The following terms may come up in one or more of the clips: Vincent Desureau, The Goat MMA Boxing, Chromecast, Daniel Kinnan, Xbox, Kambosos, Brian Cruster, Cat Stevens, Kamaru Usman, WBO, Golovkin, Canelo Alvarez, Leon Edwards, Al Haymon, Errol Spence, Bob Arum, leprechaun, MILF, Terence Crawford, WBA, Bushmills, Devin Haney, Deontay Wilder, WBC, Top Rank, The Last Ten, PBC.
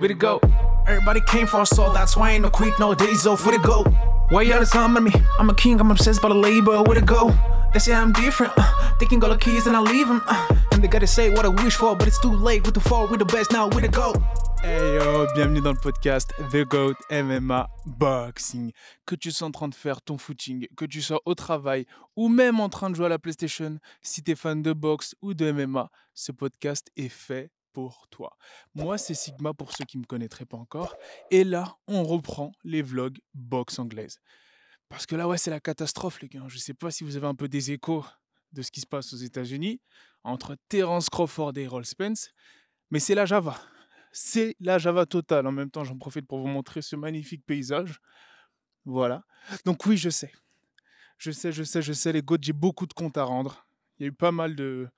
We the GOAT. Everybody came for a soul, that's why I ain't no quick no diesel. For the GOAT. Why y'all is on me? I'm a king, I'm obsessed by the label. Where to go? They say I'm different. They can go the keys and I leave them. And they gotta say what I wish for, but it's too late. We're too far, we're the best now, we're the GOAT. Hey yo, bienvenue dans le podcast The Goat MMA Boxing. Que tu sois en train de faire ton footing, que tu sois au travail ou même en train de jouer à la PlayStation, si t'es fan de boxe ou de MMA, ce podcast est fait pour toi. Moi, c'est Sigma pour ceux qui ne me connaîtraient pas encore. Et là, on reprend les vlogs boxe anglaise. Parce que là, ouais, c'est la catastrophe, les gars. Je ne sais pas si vous avez un peu des échos de ce qui se passe aux États-Unis entre Terence Crawford et Errol Spence. Mais c'est la Java. C'est la Java totale. En même temps, j'en profite pour vous montrer ce magnifique paysage. Voilà. Donc oui, je sais. Je sais, les GOATs, j'ai beaucoup de comptes à rendre. Il y a eu pas mal de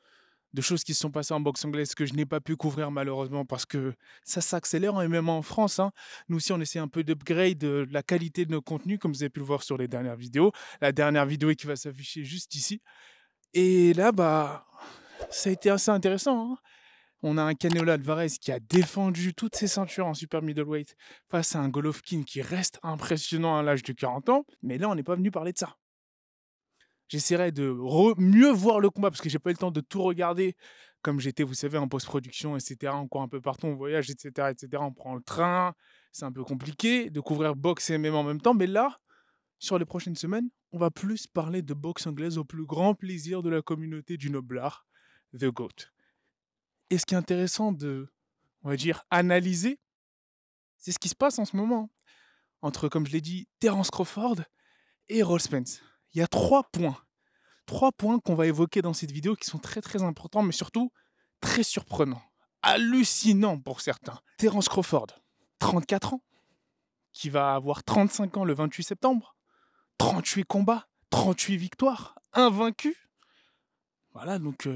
choses qui se sont passées en boxe anglaise que je n'ai pas pu couvrir malheureusement parce que ça s'accélère, et même en France. Nous aussi, on essaie un peu d'upgrade la qualité de nos contenus, comme vous avez pu le voir sur les dernières vidéos. La dernière vidéo qui va s'afficher juste ici. Et là, bah, ça a été assez intéressant. On a un Canelo Alvarez qui a défendu toutes ses ceintures en super middleweight face à un Golovkin qui reste impressionnant à l'âge de 40 ans. Mais là, on n'est pas venu parler de ça. J'essaierai de mieux voir le combat parce que j'ai pas eu le temps de tout regarder. Comme j'étais, vous savez, en post-production, etc. On court un peu partout, on voyage, etc. On prend le train. C'est un peu compliqué de couvrir boxe et MMA en même temps. Mais là, sur les prochaines semaines, on va plus parler de boxe anglaise au plus grand plaisir de la communauté du noblard, The GOAT. Et ce qui est intéressant de, on va dire, analyser, c'est ce qui se passe en ce moment entre, comme je l'ai dit, Terence Crawford et Errol Spence. Il y a trois points qu'on va évoquer dans cette vidéo qui sont très très importants, mais surtout très surprenants, hallucinants pour certains. Terence Crawford, 34 ans, qui va avoir 35 ans le 28 septembre, 38 combats, 38 victoires, invaincu. Voilà, donc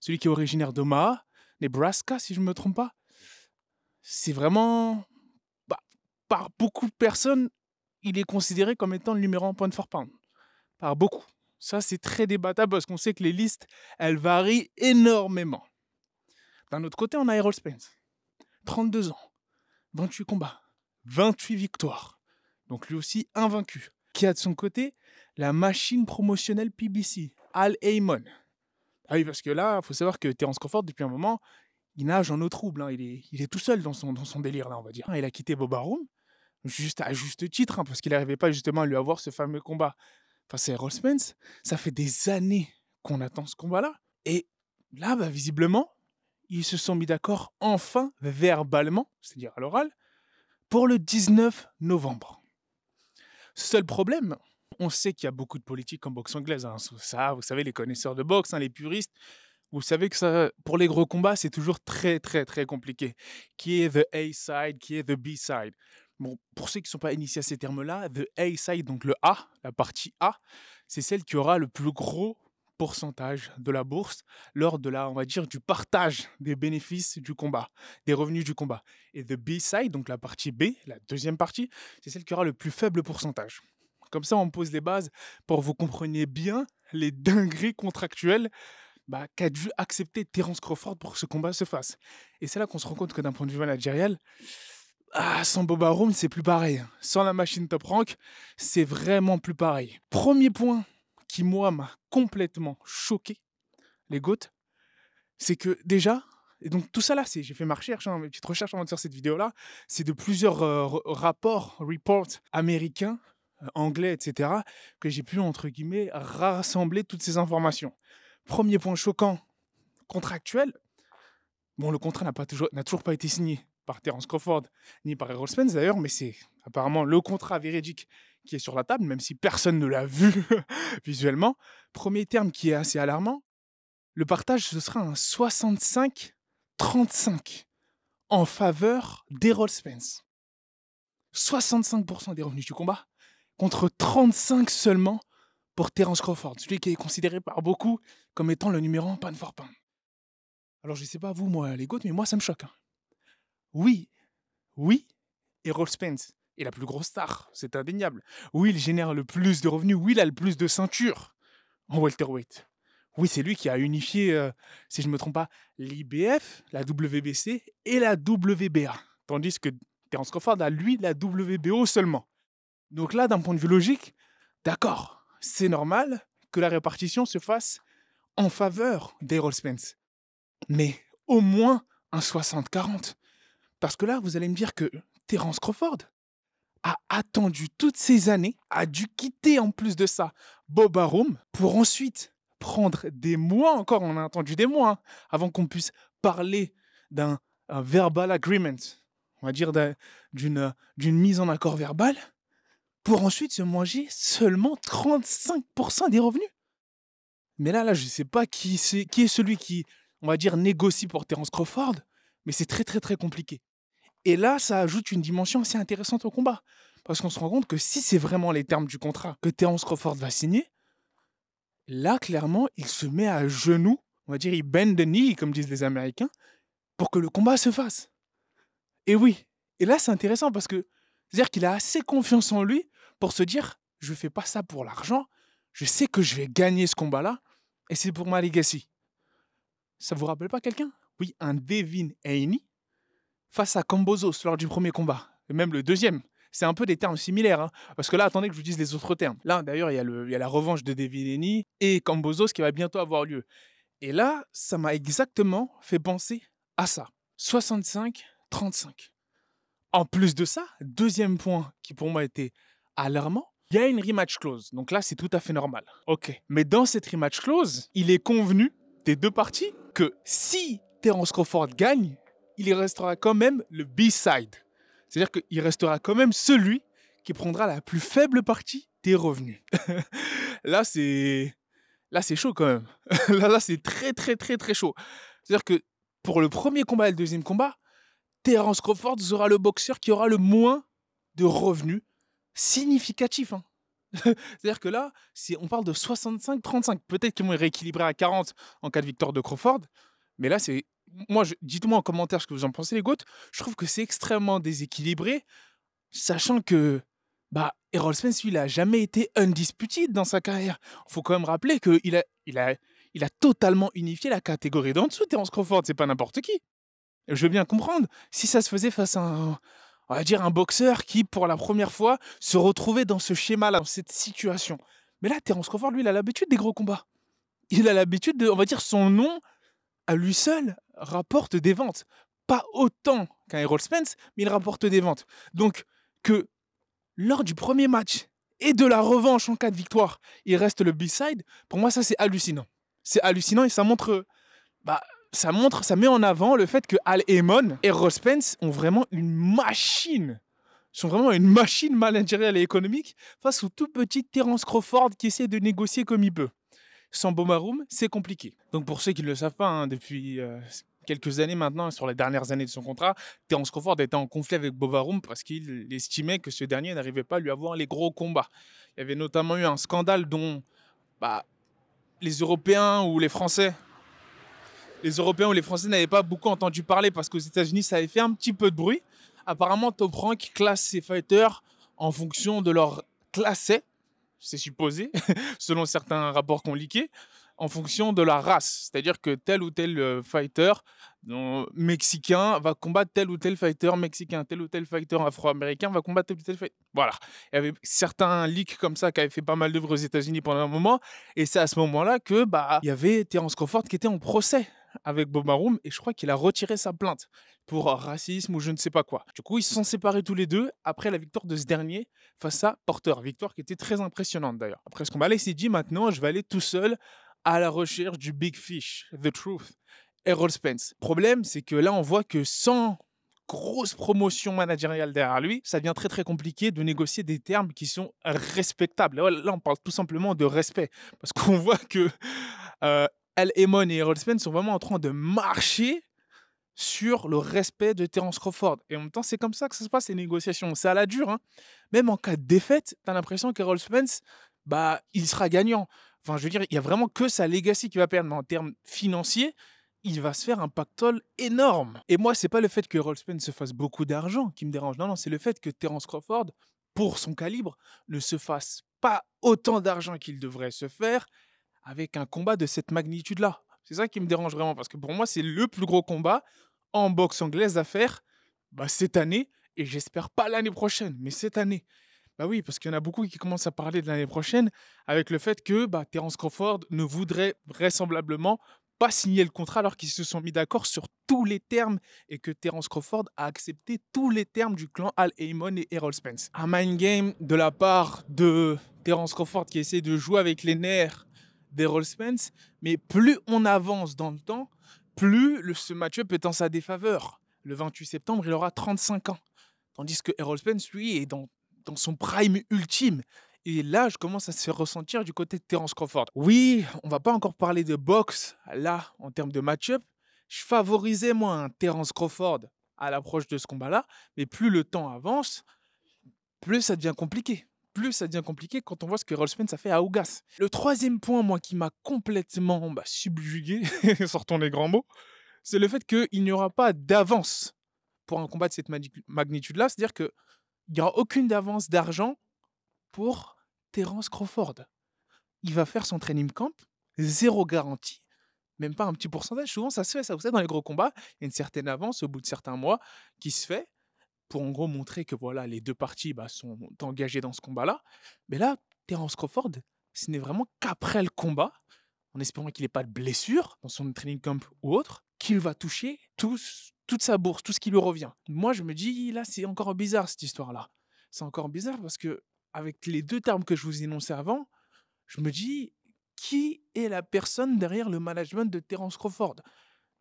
celui qui est originaire d'Omaha, Nebraska, si je ne me trompe pas, c'est vraiment, par beaucoup de personnes, il est considéré comme étant le numéro 1 pound for pound. Par beaucoup. Ça, c'est très débattable parce qu'on sait que les listes, elles varient énormément. D'un autre côté, on a Errol Spence. 32 ans, 28 combats, 28 victoires. Donc lui aussi invaincu. Qui a de son côté la machine promotionnelle PBC, Al Haymon. Ah oui, parce que là, il faut savoir que Terence Crawford, depuis un moment, il nage en eau trouble. Il est tout seul dans son délire, là, on va dire. Il a quitté Bob Arum, juste à juste titre, parce qu'il n'arrivait pas justement à lui avoir ce fameux combat. Face à Errol Spence, ça fait des années qu'on attend ce combat-là. Et là, bah, visiblement, ils se sont mis d'accord enfin, verbalement, c'est-à-dire à l'oral, pour le 19 novembre. Seul problème, on sait qu'il y a beaucoup de politiques en boxe anglaise. Ça, vous savez, les connaisseurs de boxe, les puristes, vous savez que ça, pour les gros combats, c'est toujours très, très, très compliqué. Qui est the A-side, qui est the B-side. Bon, pour ceux qui ne sont pas initiés à ces termes-là, the A-side, donc le A, la partie A, c'est celle qui aura le plus gros pourcentage de la bourse lors de la, on va dire, du partage des bénéfices du combat, des revenus du combat. Et the B-side, donc la partie B, la deuxième partie, c'est celle qui aura le plus faible pourcentage. Comme ça, on pose les bases pour que vous compreniez bien les dingueries contractuelles qu'a dû accepter Terence Crawford pour que ce combat se fasse. Et c'est là qu'on se rend compte que d'un point de vue managérial, sans Bob Arum, c'est plus pareil. Sans la machine Top Rank, c'est vraiment plus pareil. Premier point qui, moi, m'a complètement choqué, les GOATs, c'est que déjà, et donc tout ça là, j'ai fait ma recherche, mes petites recherches avant de faire cette vidéo-là, c'est de plusieurs reports américains, anglais, etc., que j'ai pu, entre guillemets, rassembler toutes ces informations. Premier point choquant, contractuel. Bon, le contrat n'a toujours pas été signé par Terence Crawford, ni par Errol Spence d'ailleurs, mais c'est apparemment le contrat véridique qui est sur la table, même si personne ne l'a vu visuellement. Premier terme qui est assez alarmant, le partage, ce sera un 65-35 en faveur d'Errol Spence. 65% des revenus du combat, contre 35 seulement pour Terence Crawford, celui qui est considéré par beaucoup comme étant le numéro 1 pound for pound. Alors je ne sais pas vous, moi, les GOATs, mais moi ça me choque. Oui, Errol Spence est la plus grosse star, c'est indéniable. Oui, il génère le plus de revenus, oui, il a le plus de ceintures en welterweight. Oui, c'est lui qui a unifié, si je ne me trompe pas, l'IBF, la WBC et la WBA. Tandis que Terence Crawford a, lui, la WBO seulement. Donc là, d'un point de vue logique, d'accord, c'est normal que la répartition se fasse en faveur d'Errol Spence. Mais au moins un 60-40. Parce que là, vous allez me dire que Terence Crawford a attendu toutes ces années, a dû quitter en plus de ça Bob Arum pour ensuite prendre des mois encore, on a attendu des mois, hein, avant qu'on puisse parler d'un verbal agreement, on va dire d'une mise en accord verbal, pour ensuite se manger seulement 35% des revenus. Mais là, je ne sais pas qui est celui qui, on va dire, négocie pour Terence Crawford, mais c'est très, très, très compliqué. Et là, ça ajoute une dimension assez intéressante au combat. Parce qu'on se rend compte que si c'est vraiment les termes du contrat que Terence Crawford va signer, là, clairement, il se met à genoux, on va dire, il bend the knee, comme disent les Américains, pour que le combat se fasse. Et oui, et là, c'est intéressant parce que, c'est-à-dire qu'il a assez confiance en lui pour se dire, je ne fais pas ça pour l'argent, je sais que je vais gagner ce combat-là, et c'est pour ma legacy. Ça ne vous rappelle pas quelqu'un ? Oui, un Devin Haney face à Kambosos lors du premier combat, et même le deuxième. C'est un peu des termes similaires, hein, parce que là, attendez que je vous dise les autres termes. Là, d'ailleurs, il y a la revanche de Devin Haney et Kambosos qui va bientôt avoir lieu. Et là, ça m'a exactement fait penser à ça. 65-35. En plus de ça, deuxième point qui pour moi était alarmant, il y a une rematch clause. Donc là, c'est tout à fait normal. Ok. Mais dans cette rematch clause, il est convenu des deux parties que si Terence Crawford gagne, il restera quand même le B-side. C'est-à-dire qu'il restera quand même celui qui prendra la plus faible partie des revenus. Là, c'est chaud quand même. Là, c'est très, très, très, très chaud. C'est-à-dire que pour le premier combat et le deuxième combat, Terence Crawford sera le boxeur qui aura le moins de revenus significatifs. Hein. C'est-à-dire que là, on parle de 65-35. Peut-être qu'ils vont rééquilibrer à 40 en cas de victoire de Crawford. Mais là, c'est... Moi, dites-moi en commentaire ce que vous en pensez, les GOAT. Je trouve que c'est extrêmement déséquilibré, sachant que Errol Spence, lui, il n'a jamais été undisputed dans sa carrière. Il faut quand même rappeler qu'il a totalement unifié la catégorie d'en dessous. Terence Crawford, c'est pas n'importe qui. Je veux bien comprendre. Si ça se faisait face à un boxeur qui, pour la première fois, se retrouvait dans ce schéma-là, dans cette situation. Mais là, Terence Crawford, lui, il a l'habitude des gros combats. Il a l'habitude de, on va dire, son nom à lui seul rapporte des ventes. Pas autant qu'un Errol Spence, mais il rapporte des ventes. Donc, que lors du premier match et de la revanche en cas de victoire, il reste le B-side, pour moi, ça, c'est hallucinant. C'est hallucinant et ça montre, ça met en avant le fait que Al Haymon et Errol Spence ont vraiment une machine. Ils sont vraiment une machine managériale et économique face au tout petit Terence Crawford qui essaie de négocier comme il peut. Sans Bob Arum, c'est compliqué. Donc pour ceux qui ne le savent pas, hein, depuis quelques années maintenant, sur les dernières années de son contrat, Terence Crawford était en conflit avec Bob Arum parce qu'il estimait que ce dernier n'arrivait pas à lui avoir les gros combats. Il y avait notamment eu un scandale dont les Européens ou les Français... Les Européens ou les Français n'avaient pas beaucoup entendu parler parce qu'aux États-Unis, ça avait fait un petit peu de bruit. Apparemment, Top Rank classe ses fighters en fonction de leur classé. C'est supposé, selon certains rapports qu'on liquait, en fonction de la race. C'est-à-dire que tel ou tel fighter mexicain va combattre tel ou tel fighter mexicain, tel ou tel fighter afro-américain va combattre tel ou tel fighter. Voilà. Il y avait certains leaks comme ça qui avaient fait pas mal d'œuvres aux États-Unis pendant un moment. Et c'est à ce moment-là que il y avait Terence Crawford qui était en procès avec Bob Arum et je crois qu'il a retiré sa plainte pour racisme ou je ne sais pas quoi. Du coup, ils se sont séparés tous les deux après la victoire de ce dernier face à Porter. Victoire qui était très impressionnante d'ailleurs. Après ce combat-là, il s'est dit maintenant, je vais aller tout seul à la recherche du Big Fish, The Truth, Errol Spence. Le problème, c'est que là, on voit que sans grosse promotion managériale derrière lui, ça devient très, très compliqué de négocier des termes qui sont respectables. Là, on parle tout simplement de respect parce qu'on voit que... Al Haymon et Errol Spence sont vraiment en train de marcher sur le respect de Terence Crawford. Et en même temps, c'est comme ça que ça se passe, les négociations. C'est à la dure. Hein. Même en cas de défaite, tu as l'impression qu'Errol Spence, il sera gagnant. Enfin, je veux dire, il n'y a vraiment que sa legacy qui va perdre. Mais en termes financiers, il va se faire un pactole énorme. Et moi, ce n'est pas le fait que Errol Spence se fasse beaucoup d'argent qui me dérange. Non, c'est le fait que Terence Crawford, pour son calibre, ne se fasse pas autant d'argent qu'il devrait se faire avec un combat de cette magnitude-là. C'est ça qui me dérange vraiment, parce que pour moi, c'est le plus gros combat en boxe anglaise à faire bah, cette année, et j'espère pas l'année prochaine, mais cette année. Bah oui, parce qu'il y en a beaucoup qui commencent à parler de l'année prochaine avec le fait que bah, Terence Crawford ne voudrait vraisemblablement pas signer le contrat alors qu'ils se sont mis d'accord sur tous les termes et que Terence Crawford a accepté tous les termes du clan Al Haymon et Errol Spence. Un mind game de la part de Terence Crawford qui essaie de jouer avec les nerfs d'Errol Spence, mais plus on avance dans le temps, plus ce match-up est en sa défaveur. Le 28 septembre, il aura 35 ans, tandis que Errol Spence, lui, est dans son prime ultime. Et là, je commence à se ressentir du côté de Terence Crawford. Oui, on ne va pas encore parler de boxe, là, en termes de match-up. Je favorisais, moi, un Terence Crawford à l'approche de ce combat-là. Mais plus le temps avance, plus ça devient compliqué. Plus ça devient compliqué quand on voit ce que Errol Spence a fait à Ougas. Le troisième point, moi, qui m'a complètement subjugué, sortons les grands mots, c'est le fait qu'il n'y aura pas d'avance pour un combat de cette magnitude-là. C'est-à-dire qu'il n'y aura aucune avance d'argent pour Terence Crawford. Il va faire son training camp, zéro garantie, même pas un petit pourcentage. Souvent, ça se fait, vous savez, dans les gros combats, il y a une certaine avance au bout de certains mois qui se fait pour en gros montrer que voilà, les deux parties sont engagées dans ce combat-là. Mais là, Terence Crawford, ce n'est vraiment qu'après le combat, en espérant qu'il n'ait pas de blessure dans son training camp ou autre, qu'il va toucher toute sa bourse, tout ce qui lui revient. Moi, je me dis, là, c'est encore bizarre cette histoire-là. C'est encore bizarre parce que avec les deux termes que je vous énonçais avant, je me dis, qui est la personne derrière le management de Terence Crawford ?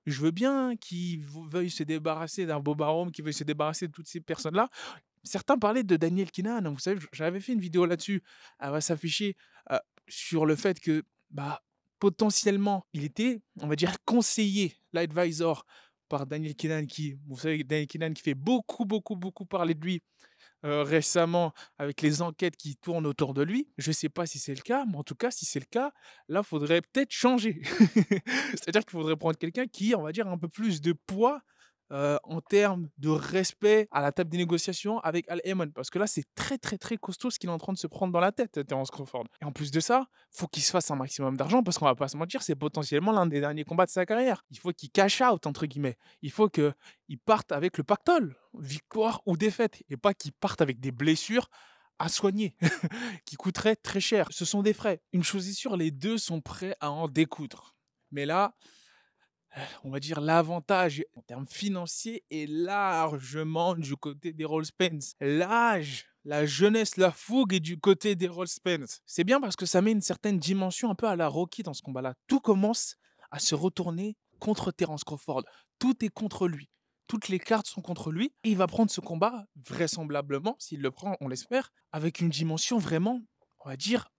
Je veux bien qu'il veuille se débarrasser d'un Bob Arum, qu'il veuille se débarrasser de toutes ces personnes-là. Certains parlaient de Daniel Kinnan. Vous savez, j'avais fait une vidéo là-dessus. Elle va s'afficher sur le fait que potentiellement, il était, on va dire, conseillé, l'advisor, par Daniel Kinnan qui, vous savez, Daniel Kinnan qui fait beaucoup parler de lui. Récemment, avec les enquêtes qui tournent autour de lui. Je ne sais pas si c'est le cas, mais en tout cas, si c'est le cas, là, il faudrait peut-être changer. C'est-à-dire qu'il faudrait prendre quelqu'un qui, on va dire, a un peu plus de poids en termes de respect à la table des négociations avec Al Haymon. Parce que là, c'est très costaud ce qu'il est en train de se prendre dans la tête, Terence Crawford. Et en plus de ça, il faut qu'il se fasse un maximum d'argent parce qu'on ne va pas se mentir, c'est potentiellement l'un des derniers combats de sa carrière. Il faut qu'il cash out, entre guillemets. Il faut qu'il parte avec le pactole, victoire ou défaite, et pas qu'il parte avec des blessures à soigner, qui coûteraient très cher. Ce sont des frais. Une chose est sûre, les deux sont prêts à en découdre. Mais là, on va dire l'avantage en termes financiers est largement du côté d'Errol Spence. L'âge, la jeunesse, la fougue est du côté d'Errol Spence. C'est bien parce que ça met une certaine dimension un peu à la Rocky dans ce combat-là. Tout commence à se retourner contre Terence Crawford. Tout est contre lui. Toutes les cartes sont contre lui. Et il va prendre ce combat, vraisemblablement, s'il le prend, on l'espère, avec une dimension vraiment, on va dire,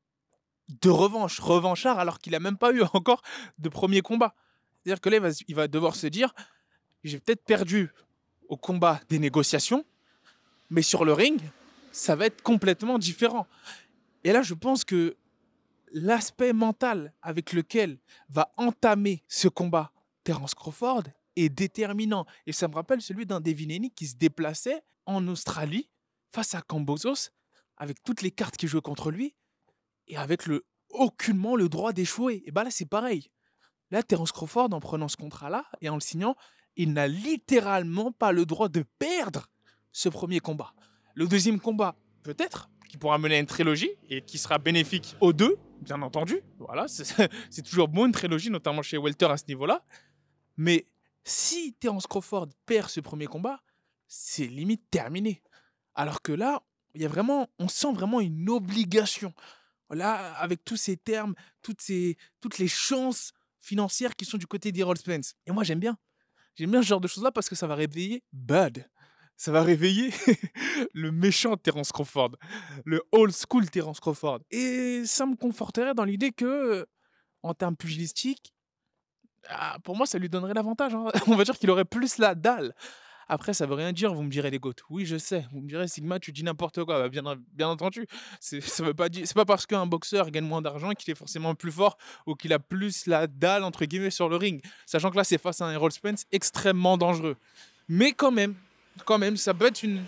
de revanche. Revanchard alors qu'il n'a même pas eu encore de premier combat. C'est-à-dire que là, il va devoir se dire, j'ai peut-être perdu au combat des négociations, mais sur le ring, ça va être complètement différent. Et là, je pense que l'aspect mental avec lequel va entamer ce combat Terence Crawford est déterminant. Et ça me rappelle celui d'un Devin Haney qui se déplaçait en Australie face à Kambosos avec toutes les cartes qui jouaient contre lui et avec aucunement le droit d'échouer. Et bien là, c'est pareil. Là, Terence Crawford, en prenant ce contrat-là et en le signant, il n'a littéralement pas le droit de perdre ce premier combat. Le deuxième combat, peut-être, qui pourra mener à une trilogie et qui sera bénéfique aux deux, bien entendu. Voilà, c'est toujours bon une trilogie, notamment chez Welter à ce niveau-là. Mais si Terence Crawford perd ce premier combat, c'est limite terminé. Alors que là, on sent vraiment une obligation. Là, avec tous ces termes, toutes les chances financières qui sont du côté d'Errol Spence. Et moi, j'aime bien. J'aime bien ce genre de choses-là parce que ça va réveiller Bud. Ça va réveiller le méchant Terence Crawford. Le old school Terence Crawford. Et ça me conforterait dans l'idée que, en termes pugilistiques, pour moi, ça lui donnerait l'avantage. Hein. On va dire qu'il aurait plus la dalle. Après, ça veut rien dire, vous me direz les goats. Oui, je sais. Vous me direz, Sigma, tu dis n'importe quoi. Bah, bien entendu, c'est pas parce qu'un boxeur gagne moins d'argent qu'il est forcément plus fort ou qu'il a plus la dalle, entre guillemets, sur le ring. Sachant que là, c'est face à un Errol Spence extrêmement dangereux. Mais quand même, ça peut être une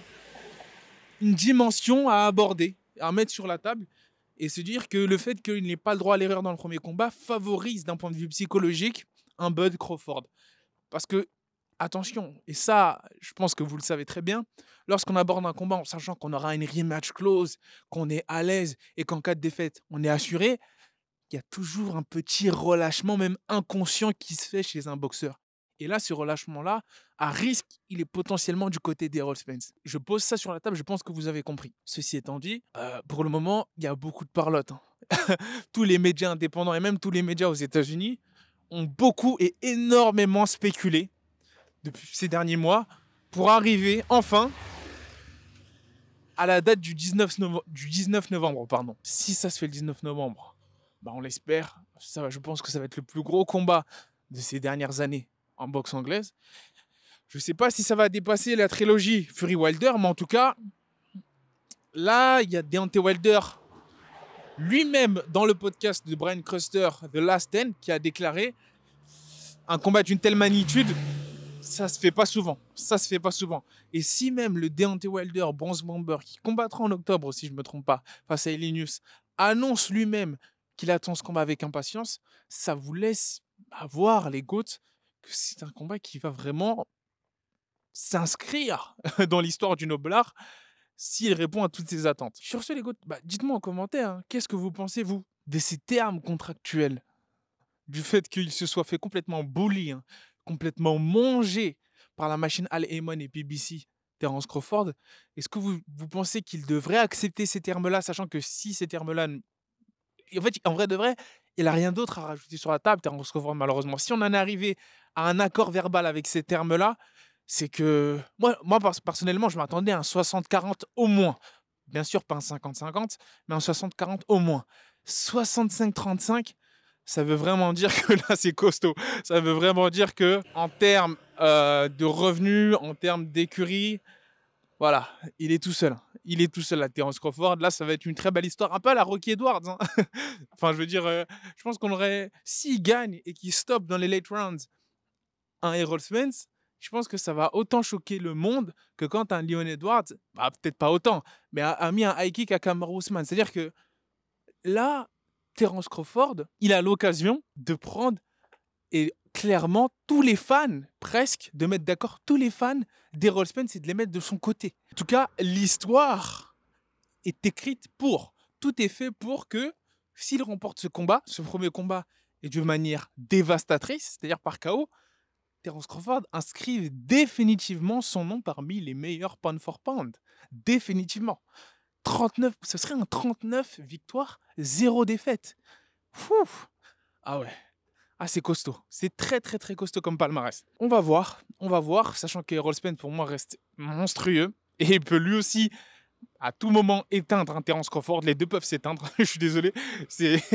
dimension à aborder, à mettre sur la table et se dire que le fait qu'il n'ait pas le droit à l'erreur dans le premier combat favorise, d'un point de vue psychologique, un Bud Crawford. Parce que attention, et ça, je pense que vous le savez très bien, lorsqu'on aborde un combat en sachant qu'on aura une rematch clause, qu'on est à l'aise et qu'en cas de défaite, on est assuré, il y a toujours un petit relâchement, même inconscient, qui se fait chez un boxeur. Et là, ce relâchement-là, à risque, il est potentiellement du côté d'Errol Spence. Je pose ça sur la table, je pense que vous avez compris. Ceci étant dit, pour le moment, il y a beaucoup de parlotte. Hein. Tous les médias indépendants et même tous les médias aux États-Unis ont beaucoup et énormément spéculé depuis ces derniers mois pour arriver enfin à la date du 19 novembre. Pardon. Si ça se fait le 19 novembre, bah on l'espère. Je pense que ça va être le plus gros combat de ces dernières années en boxe anglaise. Je ne sais pas si ça va dépasser la trilogie Fury-Wilder, mais en tout cas, là, il y a Deontay Wilder lui-même dans le podcast de Brian Cruster, The Last Ten, qui a déclaré un combat d'une telle magnitude, ça ne se fait pas souvent. Ça se fait pas souvent. Et si même le Deontay Wilder, Bronze Bomber, qui combattra en octobre, si je ne me trompe pas, face à Elinius, annonce lui-même qu'il attend ce combat avec impatience, ça vous laisse avoir les gouttes que c'est un combat qui va vraiment s'inscrire dans l'histoire du noblard s'il répond à toutes ses attentes. Sur ce, les gars, dites-moi en commentaire, hein, qu'est-ce que vous pensez, vous, de ces termes contractuels, du fait qu'il se soit fait complètement bully, hein, complètement mangé par la machine Al Haymon et PBC, Terence Crawford. Est-ce que vous pensez qu'il devrait accepter ces termes-là, sachant que si ces termes-là... En fait, en vrai de vrai, il n'a rien d'autre à rajouter sur la table, Terence Crawford, malheureusement. Si on en est arrivé à un accord verbal avec ces termes-là, c'est que... Moi personnellement, je m'attendais à un 60-40 au moins. Bien sûr, pas un 50-50, mais un 60-40 au moins. 65-35, ça veut vraiment dire que là, c'est costaud. Ça veut vraiment dire que en termes de revenus, en termes d'écurie, voilà, il est tout seul. Il est tout seul à Terence Crawford. Là, ça va être une très belle histoire. Un peu à la Rocky Edwards. Hein. Enfin, je veux dire, je pense qu'on aurait... S'il gagne et qu'il stoppe dans les late rounds un Errol Spence, je pense que ça va autant choquer le monde que quand un Leon Edwards, peut-être pas autant, mais a mis un high kick à Kamaru Usman. C'est-à-dire que là, Terence Crawford, il a l'occasion de prendre et clairement tous les fans, presque, de mettre d'accord tous les fans d'Errol Spence et de les mettre de son côté. En tout cas, l'histoire est écrite pour. Tout est fait pour que s'il remporte ce combat, ce premier combat, et d'une manière dévastatrice, c'est-à-dire par KO, Terence Crawford inscrive définitivement son nom parmi les meilleurs pound for pound. Définitivement. 39, ce serait un 39 victoires, 0 défaite. Fouf. Ah ouais. Ah, c'est costaud. C'est très, très, très costaud comme palmarès. On va voir, sachant que Errol Spence, pour moi, reste monstrueux. Et il peut lui aussi, à tout moment, éteindre un Terence Crawford. Les deux peuvent s'éteindre. Je suis désolé. C'est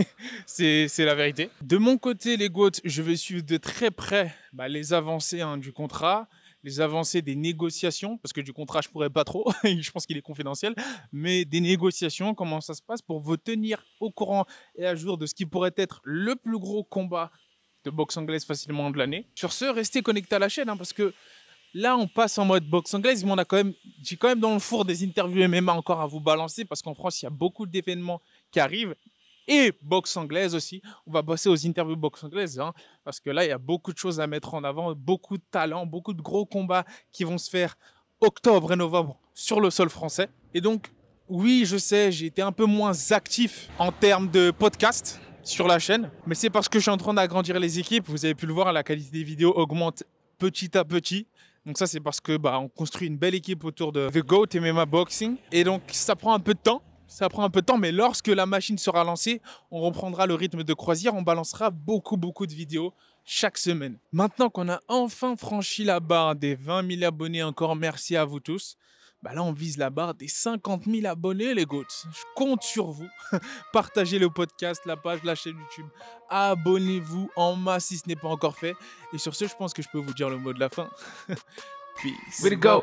la vérité. De mon côté, les GOAT, je vais suivre de très près les avancées du contrat, les avancées des négociations, parce que du contrat, je ne pourrais pas trop. Je pense qu'il est confidentiel. Mais des négociations, comment ça se passe pour vous tenir au courant et à jour de ce qui pourrait être le plus gros combat de boxe anglaise facilement de l'année. Sur ce, restez connectés à la chaîne, hein, parce que là, on passe en mode boxe anglaise, mais on a j'ai quand même dans le four des interviews MMA encore à vous balancer, parce qu'en France, il y a beaucoup d'événements qui arrivent, et boxe anglaise aussi. On va passer aux interviews boxe anglaise, hein, parce que là, il y a beaucoup de choses à mettre en avant, beaucoup de talents, beaucoup de gros combats qui vont se faire octobre et novembre sur le sol français. Et donc, oui, je sais, j'ai été un peu moins actif en termes de podcast sur la chaîne, mais c'est parce que je suis en train d'agrandir les équipes. Vous avez pu le voir, la qualité des vidéos augmente petit à petit. Donc ça, c'est parce que on construit une belle équipe autour de The Goat MMA Boxing. Et donc, ça prend un peu de temps. Ça prend un peu de temps, mais lorsque la machine sera lancée, on reprendra le rythme de croisière. On balancera beaucoup, beaucoup de vidéos chaque semaine. Maintenant qu'on a enfin franchi la barre des 20 000 abonnés, encore merci à vous tous. Là, on vise la barre des 50 000 abonnés, les GOATs. Je compte sur vous. Partagez le podcast, la page, la chaîne YouTube. Abonnez-vous en masse si ce n'est pas encore fait. Et sur ce, je pense que je peux vous dire le mot de la fin. Peace. Way to go.